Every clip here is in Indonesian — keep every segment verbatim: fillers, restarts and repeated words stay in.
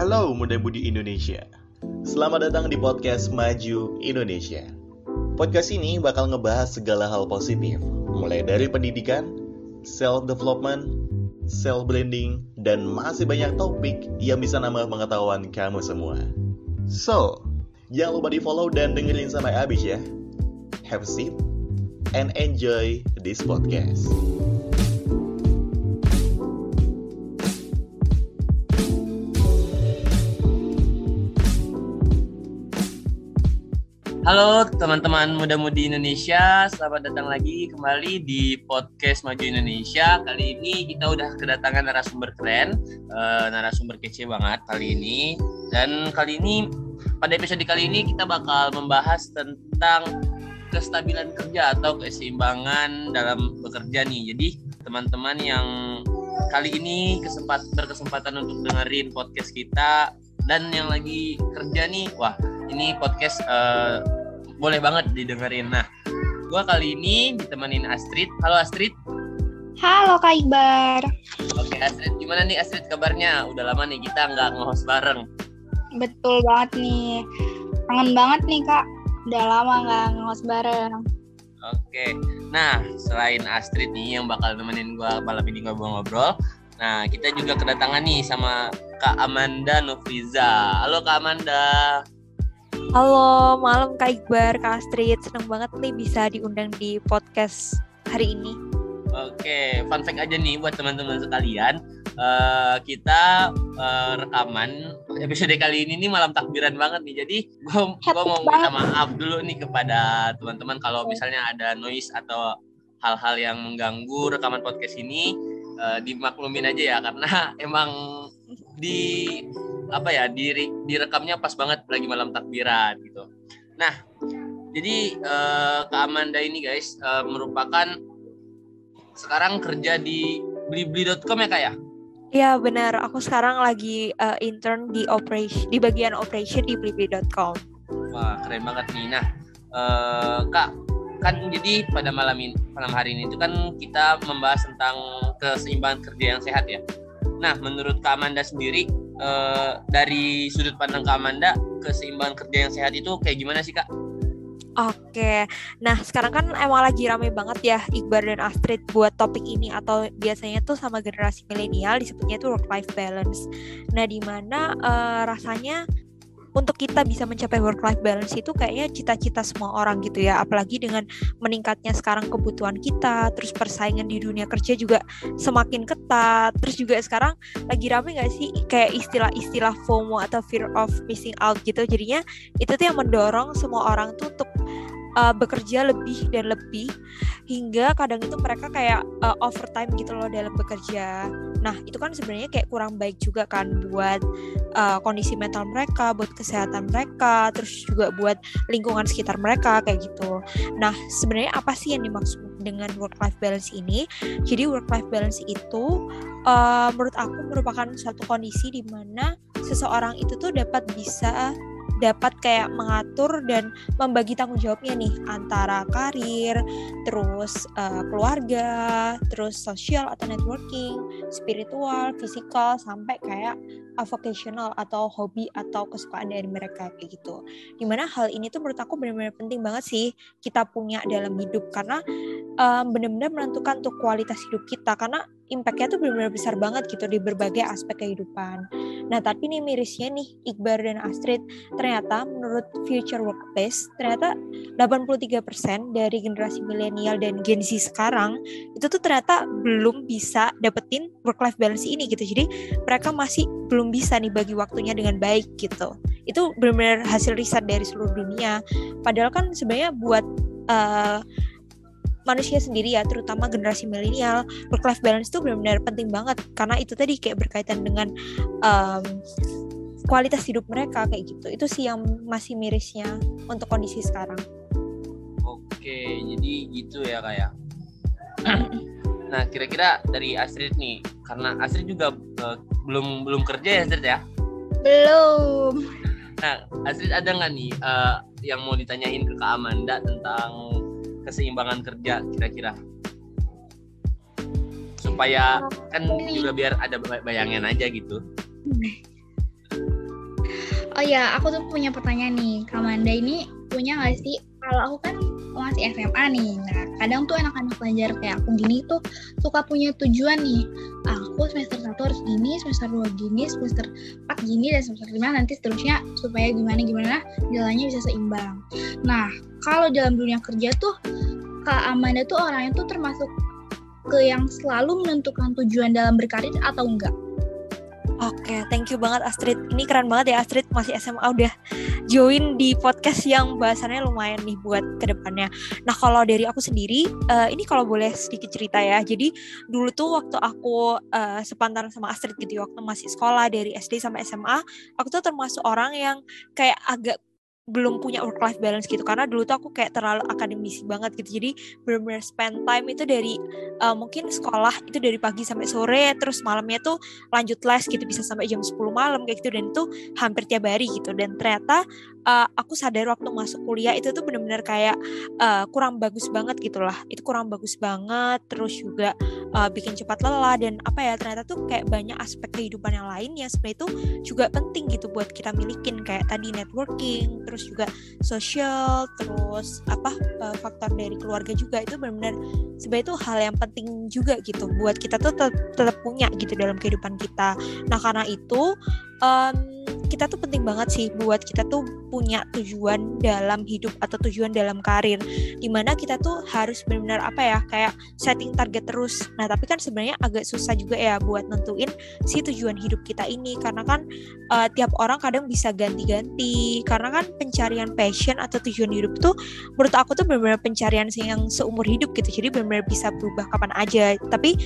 Halo Muda Mudi Indonesia, selamat datang di podcast Maju Indonesia. Podcast ini bakal ngebahas segala hal positif, mulai dari pendidikan, self-development, self-blending, dan masih banyak topik yang bisa nambah pengetahuan kamu semua. So, jangan lupa di follow dan dengerin sampai habis ya. Have a sip and enjoy this podcast. Halo teman-teman muda-mudi Indonesia, selamat datang lagi kembali di podcast Maju Indonesia. Kali ini kita udah kedatangan narasumber keren, uh, narasumber kece banget kali ini. Dan kali ini, pada episode kali ini kita bakal membahas tentang kestabilan kerja atau keseimbangan dalam bekerja nih. Jadi teman-teman yang kali ini kesempat, berkesempatan untuk dengerin podcast kita dan yang lagi kerja nih, wah ini podcast uh, boleh banget didengerin. Nah, gue kali ini ditemenin Astrid. Halo Astrid. Halo Kak Iqbar. Oke Astrid, gimana nih Astrid kabarnya? Udah lama nih kita nggak nge-host bareng. Betul banget nih. Kangen banget nih Kak. Udah lama nggak nge-host bareng. Oke. Nah, selain Astrid nih yang bakal nemenin gue malam ini ngobrol-ngobrol, nah kita juga kedatangan nih sama Kak Amanda Novriza. Halo Kak Amanda. Halo, malam Kak Iqbar, Kak Astrid. Seneng banget nih bisa diundang di podcast hari ini. Oke, fun fact aja nih buat teman-teman sekalian. uh, Kita uh, rekaman episode kali ini nih malam takbiran banget nih. Jadi gue mau minta maaf dulu nih kepada teman-teman kalau misalnya ada noise atau hal-hal yang mengganggu rekaman podcast ini. uh, Dimaklumin aja ya, karena emang di apa ya diri direkamnya pas banget lagi malam takbiran gitu. Nah, jadi eh, Kak Amanda ini guys eh, merupakan sekarang kerja di blibli dot com ya Kak ya? Iya benar, aku sekarang lagi eh, intern di operation di bagian operation di blibli dot com. Wah keren banget nih. Nah eh, Kak, kan jadi pada malam ini malam hari ini itu kan kita membahas tentang keseimbangan kerja yang sehat ya. Nah menurut Kak Amanda sendiri, Uh, dari sudut pandang Kak Amanda, keseimbangan kerja yang sehat itu kayak gimana sih Kak? Oke, nah sekarang kan emang lagi rame banget ya Iqbar dan Astrid buat topik ini, atau biasanya tuh sama generasi milenial disebutnya itu work-life balance. Nah dimana uh, rasanya untuk kita bisa mencapai work-life balance itu kayaknya cita-cita semua orang gitu ya. Apalagi dengan meningkatnya sekarang kebutuhan kita, terus persaingan di dunia kerja juga semakin ketat. Terus juga sekarang lagi rame gak sih kayak istilah-istilah FOMO atau fear of missing out gitu. Jadinya itu tuh yang mendorong semua orang tuh untuk uh, bekerja lebih dan lebih, hingga kadang itu mereka kayak uh, overtime gitu loh dalam bekerja. Nah itu kan sebenarnya kayak kurang baik juga kan buat uh, kondisi mental mereka, buat kesehatan mereka, terus juga buat lingkungan sekitar mereka kayak gitu. Nah sebenarnya apa sih yang dimaksud dengan work-life balance ini? Jadi work-life balance itu uh, menurut aku merupakan suatu kondisi di mana seseorang itu tuh dapat bisa dapat kayak mengatur dan membagi tanggung jawabnya nih antara karir, terus uh, keluarga, terus sosial atau networking, spiritual, fisikal, sampai kayak vocational atau hobi atau kesukaan dari mereka kayak gitu. Dimana hal ini tuh menurut aku benar-benar penting banget sih kita punya dalam hidup, karena um, benar-benar menentukan tuh kualitas hidup kita, karena impact-nya tuh benar-benar besar banget gitu di berbagai aspek kehidupan. Nah, tapi nih mirisnya nih Iqbar dan Astrid, ternyata menurut Future Workplace, ternyata delapan puluh tiga persen dari generasi milenial dan Gen Z sekarang itu tuh ternyata belum bisa dapetin work-life balance ini gitu. Jadi, mereka masih belum bisa nih bagi waktunya dengan baik gitu. Itu benar-benar hasil riset dari seluruh dunia. Padahal kan sebenarnya buat uh, manusia sendiri ya, terutama generasi milenial, work-life balance itu benar-benar penting banget, karena itu tadi kayak berkaitan dengan um, kualitas hidup mereka kayak gitu. Itu sih yang masih mirisnya untuk kondisi sekarang. Oke, jadi gitu ya Kak ya. Nah kira-kira dari Astrid nih, karena Astrid juga uh, belum belum kerja ya Astrid ya? Belum. Nah Astrid ada nggak nih uh, yang mau ditanyain ke Kak Amanda tentang keseimbangan kerja kira-kira, supaya kan juga biar ada bayangan aja gitu. Oh iya, aku tuh punya pertanyaan nih. Kak Amanda ini punya nggak sih? Kalau aku kan masih S M A nih. Nah, kadang tuh anak-anak pelajar kayak aku gini tuh suka punya tujuan nih. Aku semester satu harus gini, semester dua gini, semester empat gini, dan semester lima nanti seterusnya supaya gimana-gimana jalannya bisa seimbang. Nah, kalau dalam dunia kerja tuh Kak Amanda tuh orangnya tuh termasuk ke yang selalu menentukan tujuan dalam berkarir atau enggak? Oke, okay, thank you banget Astrid. Ini keren banget ya Astrid, masih S M A udah join di podcast yang bahasannya lumayan nih buat kedepannya. Nah kalau dari aku sendiri, uh, ini kalau boleh sedikit cerita ya. Jadi dulu tuh waktu aku uh, sepantaran sama Astrid gitu, waktu masih sekolah dari S D sampai S M A, aku tuh termasuk orang yang kayak agak belum punya work-life balance gitu, karena dulu tuh aku kayak terlalu akademisi banget gitu. Jadi benar-benar spend time itu dari uh, mungkin sekolah itu dari pagi sampai sore, terus malamnya tuh lanjut les gitu, bisa sampai jam sepuluh malam kayak gitu, dan itu hampir tiap hari gitu. Dan ternyata uh, aku sadar waktu masuk kuliah itu tuh benar-benar kayak uh, kurang bagus banget gitu lah. Itu kurang bagus banget, terus juga uh, bikin cepat lelah, dan apa ya, ternyata tuh kayak banyak aspek kehidupan yang lain yang sebenarnya itu juga penting gitu buat kita milikin, kayak tadi networking, terus juga sosial, terus apa faktor dari keluarga juga. Itu benar-benar sebenarnya itu hal yang penting juga gitu buat kita tuh tetap, tetap punya gitu dalam kehidupan kita. Nah karena itu um, kita tuh penting banget sih buat kita tuh punya tujuan dalam hidup atau tujuan dalam karir, dimana kita tuh harus benar-benar apa ya, kayak setting target terus. Nah tapi kan sebenarnya agak susah juga ya buat nentuin si tujuan hidup kita ini, karena kan uh, tiap orang kadang bisa ganti-ganti, karena kan pencarian passion atau tujuan hidup tuh menurut aku tuh benar-benar pencarian yang seumur hidup gitu. Jadi benar-benar bisa berubah kapan aja, tapi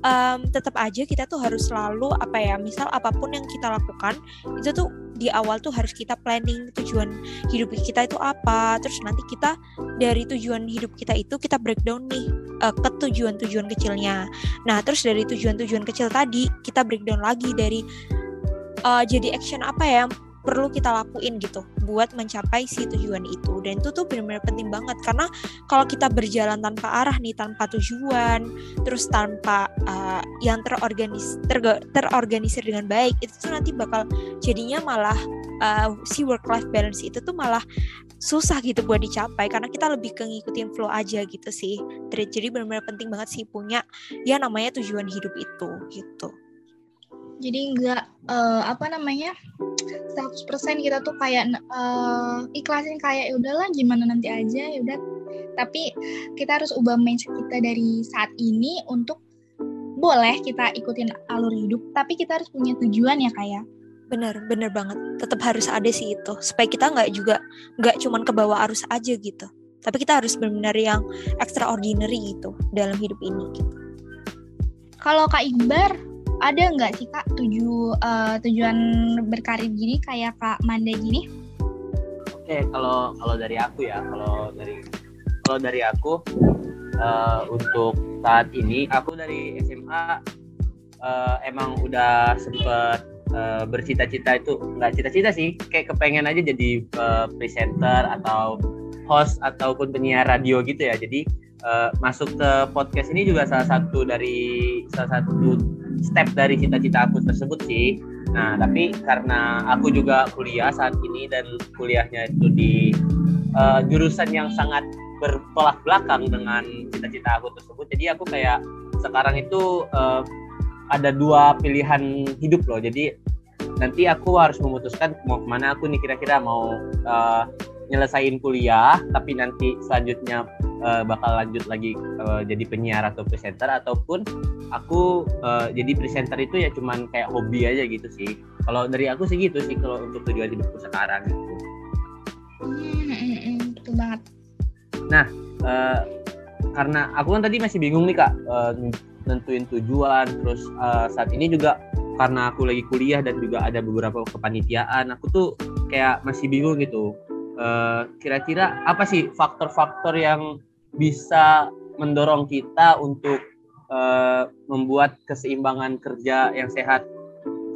Um, tetap aja kita tuh harus selalu apa ya, misal apapun yang kita lakukan itu tuh di awal tuh harus kita planning tujuan hidup kita itu apa, terus nanti kita dari tujuan hidup kita itu kita breakdown nih uh, ke tujuan-tujuan kecilnya. Nah terus dari tujuan-tujuan kecil tadi kita breakdown lagi dari uh, jadi action apa ya yang perlu kita lakuin gitu buat mencapai si tujuan itu. Dan itu tuh benar-benar penting banget, karena kalau kita berjalan tanpa arah nih, tanpa tujuan, terus tanpa uh, yang terorganis ter- terorganisir dengan baik, itu tuh nanti bakal jadinya malah uh, si work-life balance itu tuh malah susah gitu buat dicapai, karena kita lebih ke ngikutin flow aja gitu sih. Jadi benar-benar penting banget sih punya ya namanya tujuan hidup itu gitu. Jadi enggak uh, apa namanya seratus persen kita tuh kayak uh, ikhlasin kayak yaudahlah gimana nanti aja yaudah, tapi kita harus ubah mindset kita dari saat ini untuk boleh kita ikutin alur hidup, tapi kita harus punya tujuan ya kayak. Bener, bener banget, tetap harus ada sih itu, supaya kita enggak juga enggak cuman ke bawah arus aja gitu, tapi kita harus benar-benar yang extraordinary gitu dalam hidup ini gitu. Kalau Kak Iqbar ada nggak sih Kak tuju, uh, tujuan berkarir gini kayak Kak Amanda gini? Oke, kalau kalau dari aku ya, kalau dari kalau dari aku uh, untuk saat ini aku dari S M A uh, emang udah sempet uh, bercita-cita, itu nggak cita-cita sih, kayak kepengen aja jadi uh, presenter atau host ataupun penyiar radio gitu ya. Jadi uh, masuk ke podcast ini juga salah satu dari salah satu step dari cita-cita aku tersebut sih. Nah, tapi karena aku juga kuliah saat ini, dan kuliahnya itu di uh, jurusan yang sangat bertolak belakang dengan cita-cita aku tersebut, jadi aku kayak sekarang itu uh, ada dua pilihan hidup loh. Jadi nanti aku harus memutuskan mau kemana aku nih, kira-kira mau uh, nyelesain kuliah, tapi nanti selanjutnya Uh, bakal lanjut lagi uh, jadi penyiar atau presenter, ataupun aku uh, jadi presenter itu ya cuman kayak hobi aja gitu sih. Kalau dari aku sih gitu sih kalau untuk tujuan hidupku sekarang gitu. Hmm, hmm, hmm, gitu banget. Nah, uh, karena aku kan tadi masih bingung nih Kak, uh, nentuin tujuan, terus uh, saat ini juga karena aku lagi kuliah dan juga ada beberapa kepanitiaan, aku tuh kayak masih bingung gitu. Uh, kira-kira apa sih faktor-faktor yang bisa mendorong kita untuk uh, membuat keseimbangan kerja yang sehat,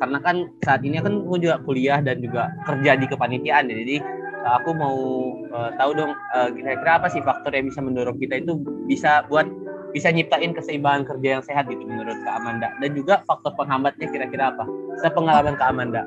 karena kan saat ini kan aku juga kuliah dan juga kerja di kepanitiaan, jadi uh, aku mau uh, tahu dong uh, kira-kira apa sih faktor yang bisa mendorong kita itu bisa buat bisa nyiptain keseimbangan kerja yang sehat gitu menurut Kak Amanda, dan juga faktor penghambatnya kira-kira apa sepengalaman Kak Amanda.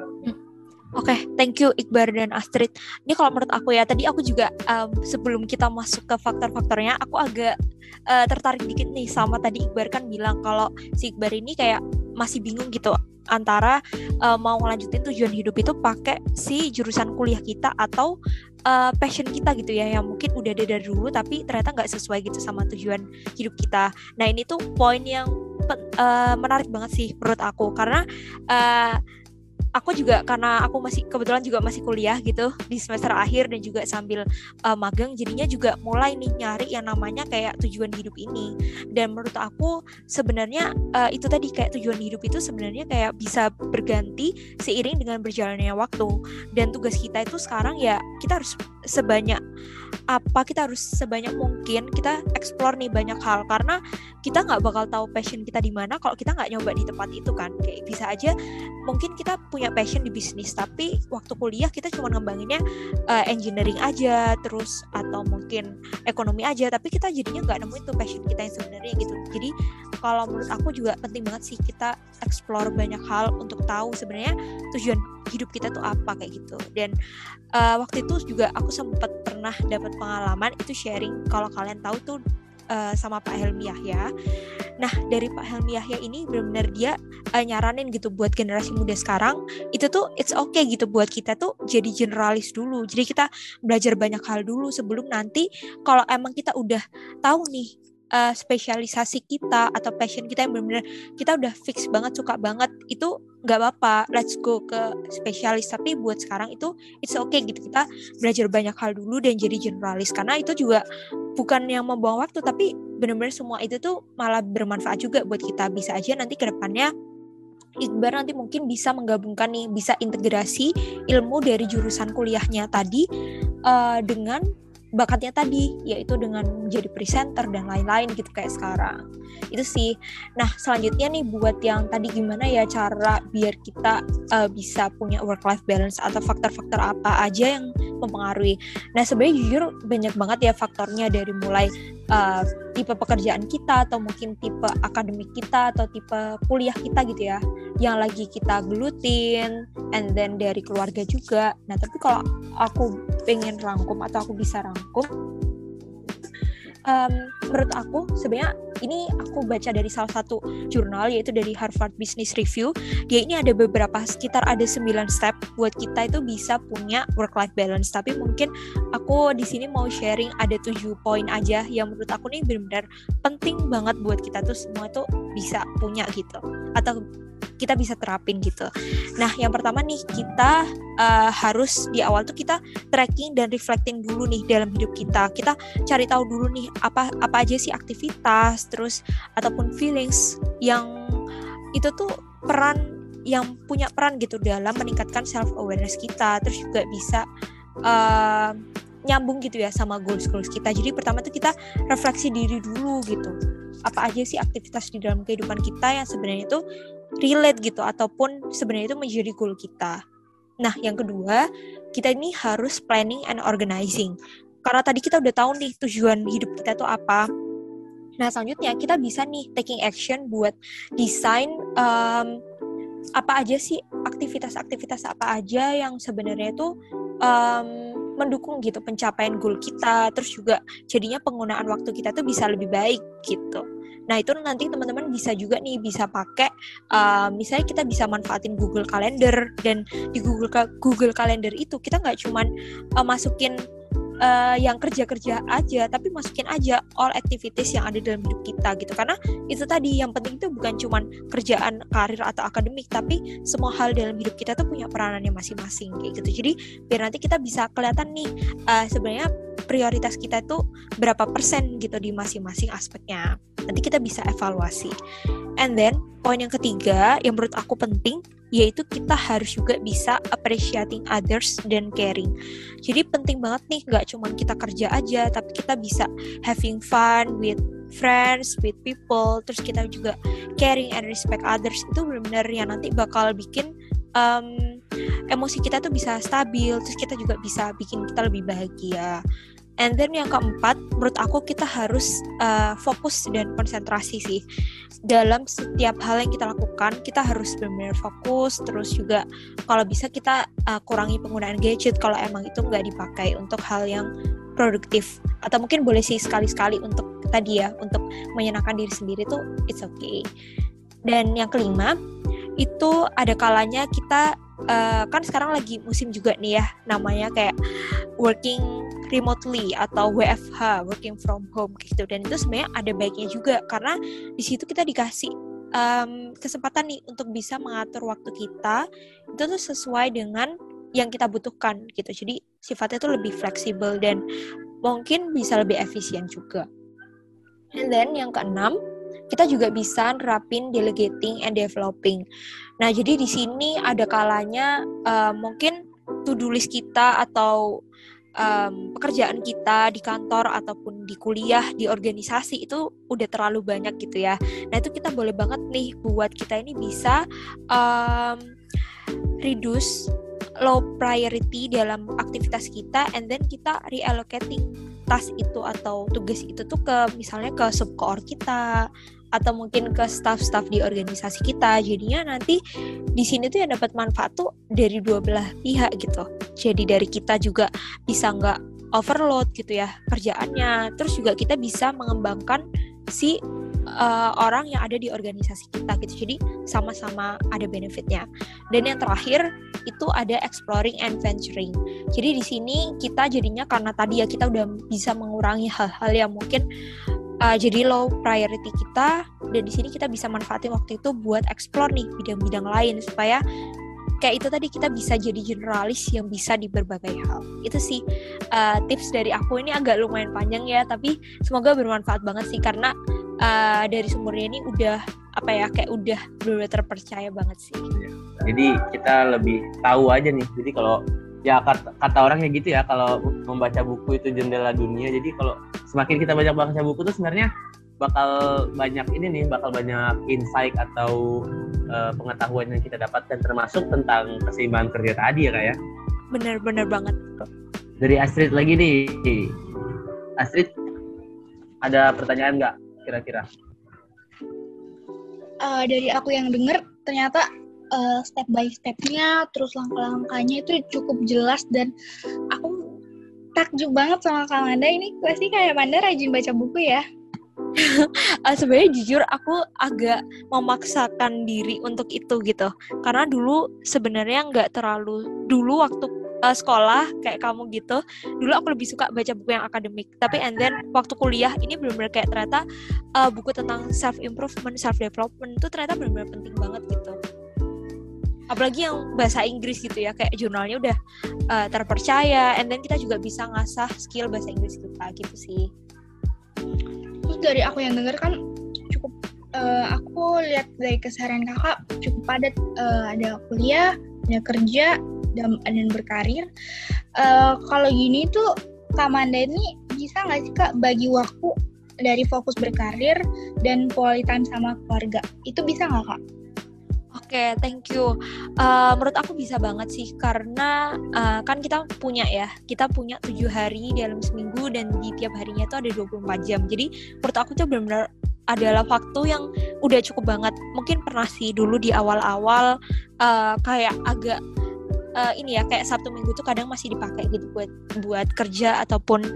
Oke, okay, thank you Iqbar dan Astrid. Ini kalau menurut aku ya, tadi aku juga um, sebelum kita masuk ke faktor-faktornya, aku agak uh, tertarik dikit nih sama tadi Iqbar kan bilang kalau si Iqbar ini kayak masih bingung gitu antara uh, mau ngelanjutin tujuan hidup itu pakai si jurusan kuliah kita atau uh, passion kita gitu ya, yang mungkin udah ada dari dulu tapi ternyata nggak sesuai gitu sama tujuan hidup kita. Nah ini tuh poin yang uh, menarik banget sih menurut aku, karena uh, aku juga karena aku masih kebetulan juga masih kuliah gitu di semester akhir dan juga sambil uh, magang, jadinya juga mulai nih nyari yang namanya kayak tujuan hidup ini. Dan menurut aku sebenarnya uh, itu tadi kayak tujuan hidup itu sebenarnya kayak bisa berganti seiring dengan berjalannya waktu. Dan tugas kita itu sekarang ya kita harus sebanyak apa kita harus sebanyak mungkin kita explore nih banyak hal, karena kita nggak bakal tahu passion kita di mana kalau kita nggak nyoba di tempat itu kan. Kayak bisa aja mungkin kita punya passion di bisnis tapi waktu kuliah kita cuma ngembanginnya uh, engineering aja terus atau mungkin ekonomi aja, tapi kita jadinya nggak nemuin tuh passion kita yang sebenarnya gitu. Jadi kalau menurut aku juga penting banget sih kita explore banyak hal untuk tahu sebenarnya tujuan hidup kita tuh apa kayak gitu. Dan uh, waktu itu juga aku sempat pernah dapat pengalaman itu sharing, kalau kalian tahu tuh uh, sama Pak Helmi Yahya. Nah dari Pak Helmi Yahya ini benar-benar dia uh, nyaranin gitu buat generasi muda sekarang itu tuh it's okay gitu buat kita tuh jadi generalis dulu, jadi kita belajar banyak hal dulu sebelum nanti kalau emang kita udah tahu nih Uh, spesialisasi kita atau passion kita yang benar-benar kita udah fix banget, suka banget, itu gak apa-apa, let's go ke spesialis. Tapi buat sekarang itu it's okay gitu, kita belajar banyak hal dulu dan jadi generalis, karena itu juga bukan yang membuang waktu, tapi benar-benar semua itu tuh malah bermanfaat juga buat kita. Bisa aja nanti ke depannya Iqbar nanti mungkin bisa menggabungkan nih, bisa integrasi ilmu dari jurusan kuliahnya tadi uh, dengan bakatnya tadi, yaitu dengan menjadi presenter dan lain-lain gitu kayak sekarang itu sih. Nah selanjutnya nih buat yang tadi gimana ya cara biar kita uh, bisa punya work life balance atau faktor-faktor apa aja yang mempengaruhi. Nah sebenarnya jujur banyak banget ya faktornya, dari mulai uh, tipe pekerjaan kita atau mungkin tipe akademik kita atau tipe kuliah kita gitu ya yang lagi kita gelutin, and then dari keluarga juga. Nah tapi kalau aku pengen rangkum atau aku bisa rangkum, um, menurut aku sebenarnya ini aku baca dari salah satu jurnal yaitu dari Harvard Business Review. Dia ini ada beberapa, sekitar ada sembilan step buat kita itu bisa punya work life balance. Tapi mungkin aku di sini mau sharing ada tujuh poin aja yang menurut aku nih benar-benar penting banget buat kita tuh semua tuh bisa punya gitu atau kita bisa terapin gitu. Nah yang pertama nih kita uh, harus di awal tuh kita tracking dan reflecting dulu nih dalam hidup kita. Kita cari tahu dulu nih apa apa aja sih aktivitas terus ataupun feelings yang itu tuh peran yang punya peran gitu dalam meningkatkan self awareness kita, terus juga bisa uh, nyambung gitu ya sama goals-goals kita. Jadi pertama tuh kita refleksi diri dulu gitu. Apa aja sih aktivitas di dalam kehidupan kita yang sebenarnya tuh relate gitu ataupun sebenarnya itu menjadi goal kita. Nah yang kedua, kita ini harus planning and organizing, karena tadi kita udah tahu nih tujuan hidup kita tuh apa. Nah selanjutnya kita bisa nih taking action buat desain um, apa aja sih aktivitas-aktivitas apa aja yang sebenarnya tuh um, mendukung gitu pencapaian goal kita. Terus juga jadinya penggunaan waktu kita tuh bisa lebih baik gitu. Nah itu nanti teman-teman bisa juga nih bisa pakai uh, misalnya kita bisa manfaatin Google Calendar, dan di Google Google Calendar itu kita nggak cuman uh, masukin uh, yang kerja-kerja aja, tapi masukin aja all activities yang ada dalam hidup kita gitu. Karena itu tadi yang penting itu bukan cuman kerjaan, karir atau akademik, tapi semua hal dalam hidup kita tuh punya peranannya masing-masing kayak gitu. Jadi biar nanti kita bisa kelihatan nih uh, sebenarnya prioritas kita itu berapa persen gitu di masing-masing aspeknya. Nanti kita bisa evaluasi. And then poin yang ketiga yang menurut aku penting yaitu kita harus juga bisa appreciating others dan caring. Jadi penting banget nih gak cuma kita kerja aja, tapi kita bisa having fun with friends, with people. Terus kita juga caring and respect others. Itu benar-benar yang nanti bakal bikin um, emosi kita tuh bisa stabil. Terus kita juga bisa bikin kita lebih bahagia. And then yang keempat, menurut aku kita harus uh, fokus dan konsentrasi sih. Dalam setiap hal yang kita lakukan, kita harus benar-benar fokus. Terus juga kalau bisa kita uh, kurangi penggunaan gadget kalau emang itu nggak dipakai untuk hal yang produktif. Atau mungkin boleh sih sekali-sekali untuk tadi ya, untuk menyenangkan diri sendiri tuh it's okay. Dan yang kelima, itu ada kalanya kita uh, kan sekarang lagi musim juga nih ya, namanya kayak working remotely atau W F H, working from home gitu, dan itu sebenarnya ada baiknya juga karena di situ kita dikasih um, kesempatan nih untuk bisa mengatur waktu kita itu tuh sesuai dengan yang kita butuhkan gitu, jadi sifatnya tuh lebih fleksibel dan mungkin bisa lebih efisien juga. And then yang keenam, kita juga bisa nerapin delegating and developing. Nah, jadi di sini ada kalanya uh, mungkin to-do list kita atau Um, pekerjaan kita di kantor ataupun di kuliah, di organisasi itu udah terlalu banyak gitu ya. Nah itu kita boleh banget nih buat kita ini bisa um, reduce low priority dalam aktivitas kita, and then kita reallocating task itu atau tugas itu tuh ke misalnya ke sub-core kita atau mungkin ke staff-staff di organisasi kita. Jadinya nanti di sini tuh yang dapat manfaat tuh dari dua belah pihak gitu. Jadi dari kita juga bisa nggak overload gitu ya kerjaannya. Terus juga kita bisa mengembangkan si uh, orang yang ada di organisasi kita gitu. Jadi sama-sama ada benefitnya. Dan yang terakhir itu ada exploring and venturing. Jadi di sini kita jadinya karena tadi ya kita udah bisa mengurangi hal-hal yang mungkin Uh, jadi low priority kita, dan di sini kita bisa manfaatin waktu itu buat explore nih bidang-bidang lain supaya kayak itu tadi kita bisa jadi generalis yang bisa di berbagai hal. Itu sih uh, tips dari aku. Ini agak lumayan panjang ya, tapi semoga bermanfaat banget sih karena uh, dari sumbernya ini udah apa ya kayak udah benar-benar terpercaya banget sih. Jadi kita lebih tahu aja nih. Jadi kalau ya kata, kata orangnya gitu ya, kalau membaca buku itu jendela dunia. Jadi kalau semakin kita banyak baca buku tuh sebenarnya bakal banyak ini nih, bakal banyak insight atau uh, pengetahuan yang kita dapatkan, termasuk tentang keseimbangan kerja tadi ya Kak ya. Benar-benar banget. Dari Astrid lagi nih. Astrid, ada pertanyaan nggak kira-kira? Uh, dari aku yang dengar ternyata Uh, step by stepnya, terus langkah-langkahnya itu cukup jelas, dan aku takjub banget sama Kak Amanda. Ini pasti Kak Amanda rajin baca buku ya? uh, sebenarnya jujur aku agak memaksakan diri untuk itu gitu, karena dulu sebenarnya nggak terlalu, dulu waktu uh, sekolah kayak kamu gitu, dulu aku lebih suka baca buku yang akademik, tapi and then waktu kuliah ini benar-benar kayak ternyata uh, buku tentang self-improvement, self-development itu ternyata benar-benar penting banget gitu. Apalagi yang bahasa Inggris gitu ya, kayak jurnalnya udah uh, terpercaya, and then kita juga bisa ngasah skill bahasa Inggris kita gitu sih. Terus dari aku yang denger kan cukup, uh, aku lihat dari keseharian kakak cukup padat, uh, ada kuliah, ada kerja, dan, dan berkarir. Uh, kalau gini tuh Kak Amanda ini bisa nggak sih Kak bagi waktu dari fokus berkarir dan quality time sama keluarga, itu bisa nggak Kak? Oke, okay, thank you. Uh, menurut aku bisa banget sih, karena uh, kan kita punya ya, kita punya tujuh hari dalam seminggu, dan di tiap harinya itu ada dua puluh empat jam. Jadi menurut aku itu benar-benar adalah waktu yang udah cukup banget. Mungkin pernah sih dulu di awal-awal uh, kayak agak uh, ini ya, kayak Sabtu Minggu tuh kadang masih dipakai gitu buat buat kerja ataupun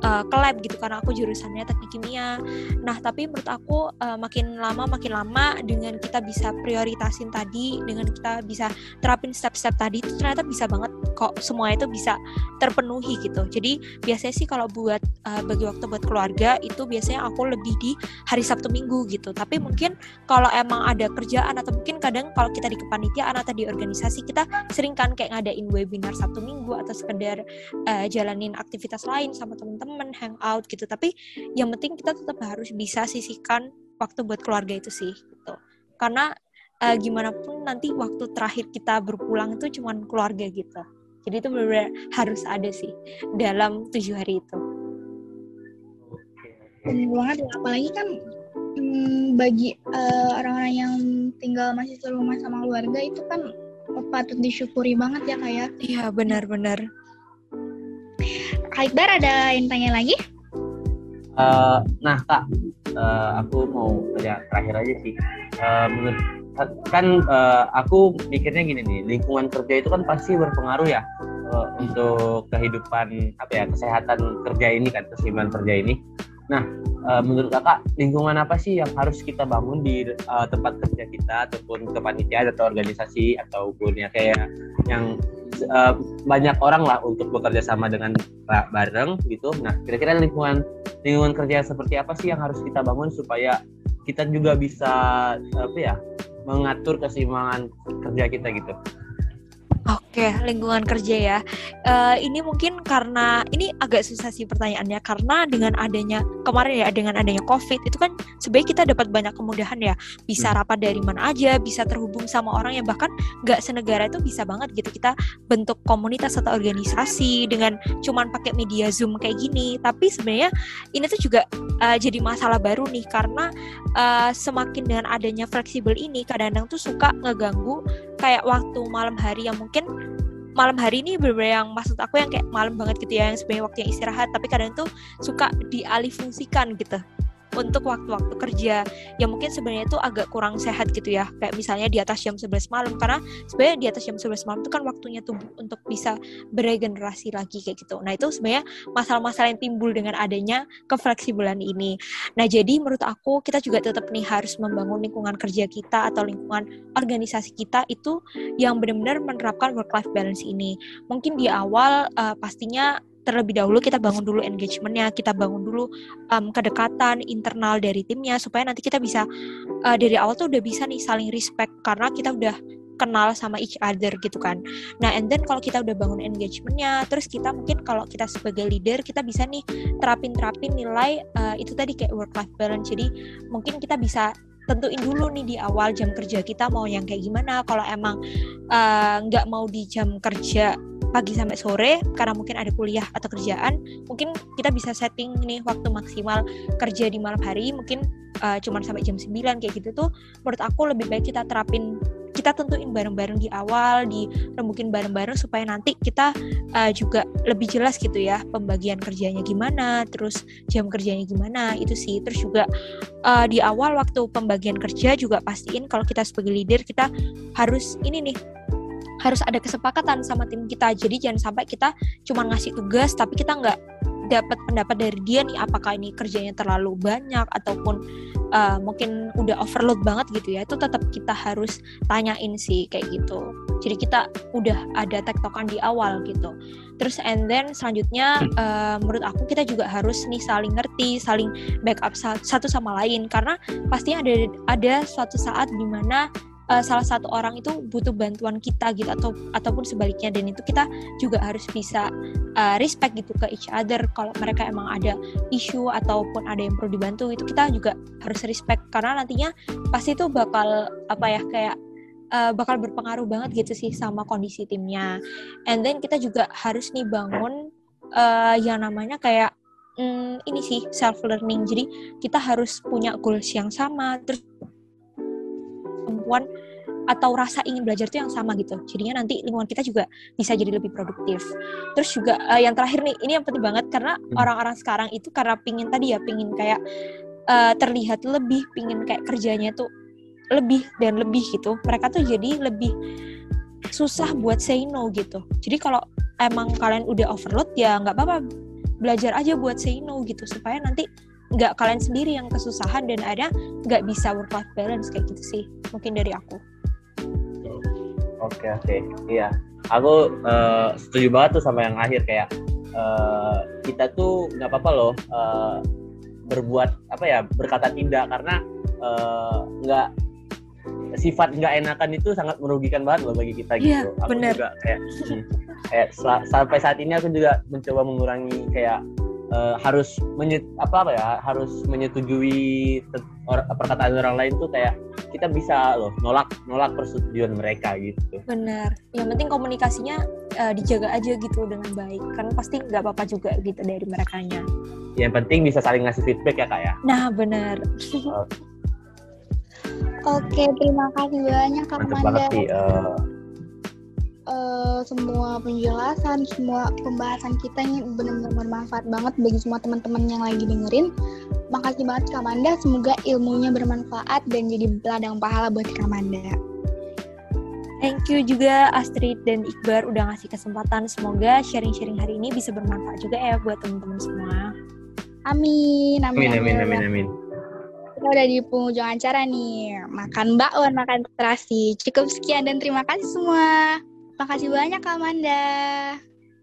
Uh, ke lab gitu, karena aku jurusannya teknik kimia. Nah tapi menurut aku uh, makin lama makin lama dengan kita bisa prioritasin tadi, dengan kita bisa terapin step-step tadi, itu ternyata bisa banget kok semua itu bisa terpenuhi gitu. Jadi biasanya sih kalau buat uh, bagi waktu buat keluarga itu biasanya aku lebih di hari Sabtu Minggu gitu. Tapi mungkin kalau emang ada kerjaan atau mungkin kadang kalau kita di kepanitiaan atau di organisasi, kita sering kan kayak ngadain webinar Sabtu Minggu atau sekedar uh, jalanin aktivitas lain sama teman-teman, temen hangout gitu. Tapi yang penting kita tetap harus bisa sisihkan waktu buat keluarga itu sih gitu. Karena uh, gimana pun nanti waktu terakhir kita berpulang itu cuman keluarga gitu. Jadi itu benar-benar harus ada sih dalam tujuh hari itu. Benar banget. Apalagi kan hmm, bagi uh, orang-orang yang tinggal masih serumah sama keluarga itu kan patut disyukuri banget ya Kak ya. Iya benar-benar. Kak Iqbar ada yang tanya lagi? Uh, nah Kak, uh, aku mau tanya terakhir aja sih. Uh, menurut kan uh, aku mikirnya gini nih, lingkungan kerja itu kan pasti berpengaruh ya uh, untuk kehidupan apa ya kesehatan kerja ini kan, keseimbangan kerja ini. Nah, uh, menurut Kakak lingkungan apa sih yang harus kita bangun di uh, tempat kerja kita ataupun kepanitiaan atau organisasi ataupun ya kayak yang uh, banyak orang lah untuk bekerja sama dengan bareng gitu. Nah, kira-kira lingkungan lingkungan kerja seperti apa sih yang harus kita bangun supaya kita juga bisa apa ya mengatur keseimbangan kerja kita gitu. Oke, lingkungan kerja ya. Uh, ini mungkin karena ini agak susah sih pertanyaannya, karena dengan adanya kemarin ya, dengan adanya COVID itu kan sebenarnya kita dapat banyak kemudahan ya. Bisa rapat dari mana aja, bisa terhubung sama orang yang bahkan nggak senegara itu bisa banget gitu. Kita bentuk komunitas atau organisasi dengan cuman pakai media Zoom kayak gini. Tapi sebenarnya ini tuh juga uh, jadi masalah baru nih, karena uh, semakin dengan adanya fleksibel ini kadang-kadang tuh suka ngeganggu kayak waktu malam hari yang mungkin malam hari ini benar-benar yang maksud aku yang kayak malam banget gitu ya, yang sebenarnya waktu yang istirahat tapi kadang tuh suka dialihfungsikan gitu untuk waktu-waktu kerja yang mungkin sebenarnya itu agak kurang sehat gitu ya, kayak misalnya di atas jam sebelas malam, karena sebenarnya di atas jam sebelas malam itu kan waktunya tubuh untuk bisa beregenerasi lagi kayak gitu. Nah itu sebenarnya masalah-masalah yang timbul dengan adanya kefleksibelan ini. Nah jadi menurut aku kita juga tetap nih harus membangun lingkungan kerja kita atau lingkungan organisasi kita itu yang benar-benar menerapkan work-life balance ini. Mungkin di awal uh, pastinya terlebih dahulu kita bangun dulu engagement-nya, kita bangun dulu um, kedekatan internal dari timnya supaya nanti kita bisa uh, dari awal tuh udah bisa nih saling respect karena kita udah kenal sama each other gitu kan. Nah, and then kalau kita udah bangun engagement-nya, terus kita mungkin kalau kita sebagai leader, kita bisa nih terapin-terapin nilai uh, itu tadi kayak work-life balance. Jadi mungkin kita bisa tentuin dulu nih di awal jam kerja kita mau yang kayak gimana. Kalau emang nggak uh, mau di jam kerja pagi sampai sore karena mungkin ada kuliah atau kerjaan, mungkin kita bisa setting nih waktu maksimal kerja di malam hari mungkin uh, cuman sampai jam sembilan kayak gitu. Tuh menurut aku lebih baik kita terapin, kita tentuin bareng-bareng di awal, dirembukin bareng-bareng supaya nanti kita uh, juga lebih jelas gitu ya pembagian kerjanya gimana, terus jam kerjanya gimana itu sih. Terus juga uh, di awal waktu pembagian kerja juga pastiin kalau kita sebagai leader kita harus ini nih, harus ada kesepakatan sama tim kita. Jadi jangan sampai kita cuma ngasih tugas tapi kita nggak dapat pendapat dari dia nih, apakah ini kerjanya terlalu banyak ataupun uh, mungkin udah overload banget gitu ya. Itu tetap kita harus tanyain sih kayak gitu. Jadi kita udah ada tektokan di awal gitu. Terus and then selanjutnya uh, menurut aku kita juga harus nih saling ngerti, saling backup satu sama lain, karena pastinya ada ada suatu saat di mana Uh, salah satu orang itu butuh bantuan kita gitu atau ataupun sebaliknya, dan itu kita juga harus bisa uh, respect gitu ke each other. Kalau mereka emang ada isu ataupun ada yang perlu dibantu, itu kita juga harus respect karena nantinya pasti itu bakal apa ya kayak uh, bakal berpengaruh banget gitu sih sama kondisi timnya. And then kita juga harus nih bangun uh, yang namanya kayak um, ini sih self learning. Jadi kita harus punya goals yang sama, terus kemampuan atau rasa ingin belajar itu yang sama gitu. Jadinya nanti lingkungan kita juga bisa jadi lebih produktif. Terus juga uh, yang terakhir nih, ini yang penting banget karena hmm. orang-orang sekarang itu karena pingin tadi ya, pingin kayak uh, terlihat lebih, pingin kayak kerjanya tuh lebih dan lebih gitu. Mereka tuh jadi lebih susah buat say no gitu. Jadi kalau emang kalian udah overload ya nggak apa-apa, belajar aja buat say no gitu supaya nanti nggak kalian sendiri yang kesusahan dan ada nggak bisa work-life balance kayak gitu sih. Mungkin dari aku. Oke okay, oke, okay. Iya. Aku uh, setuju banget tuh sama yang akhir kayak uh, kita tuh nggak apa-apa loh uh, berbuat apa ya berkata tidak, karena nggak uh, sifat nggak enakan itu sangat merugikan banget loh bagi kita gitu. Yeah, aku bener. Juga kayak, kayak sel- sampai saat ini aku juga mencoba mengurangi kayak Uh, harus menyet, apa apa ya harus menyetujui te- or, perkataan orang lain tuh kayak kita bisa loh nolak nolak persetujuan mereka gitu. Benar. Yang penting komunikasinya uh, dijaga aja gitu dengan baik. Karena pasti nggak apa-apa juga gitu dari merekanya. Yang penting bisa saling ngasih feedback ya Kak ya. Nah benar. uh. Oke, terima kasih banyak Kak Amanda. Terima kasih. Uh... Uh... uh, semua penjelasan, semua pembahasan kita yang benar-benar bermanfaat banget bagi semua teman-teman yang lagi dengerin. Makasih banget Kak Amanda, semoga ilmunya bermanfaat dan jadi ladang pahala buat Kak Amanda. Thank you juga Astrid dan Iqbar udah ngasih kesempatan. Semoga sharing-sharing hari ini bisa bermanfaat juga ya buat teman-teman semua. Amin, amin, amin, amin, amin, amin. Kita udah di penghujung acara nih. Makan bakwan, makan terasi. Cukup sekian dan terima kasih semua. Terima kasih banyak Kak Amanda.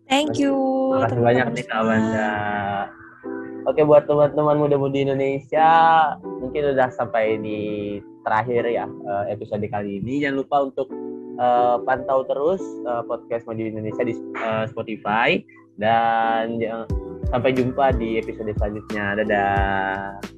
Thank you. Terima kasih banyak nih Kak Amanda. Oke, buat teman-teman muda-mudi di Indonesia, mungkin udah sampai di terakhir ya episode kali ini. Jangan lupa untuk Uh, pantau terus uh, podcast Maju Indonesia di uh, Spotify dan uh, sampai jumpa di episode selanjutnya. Dadah.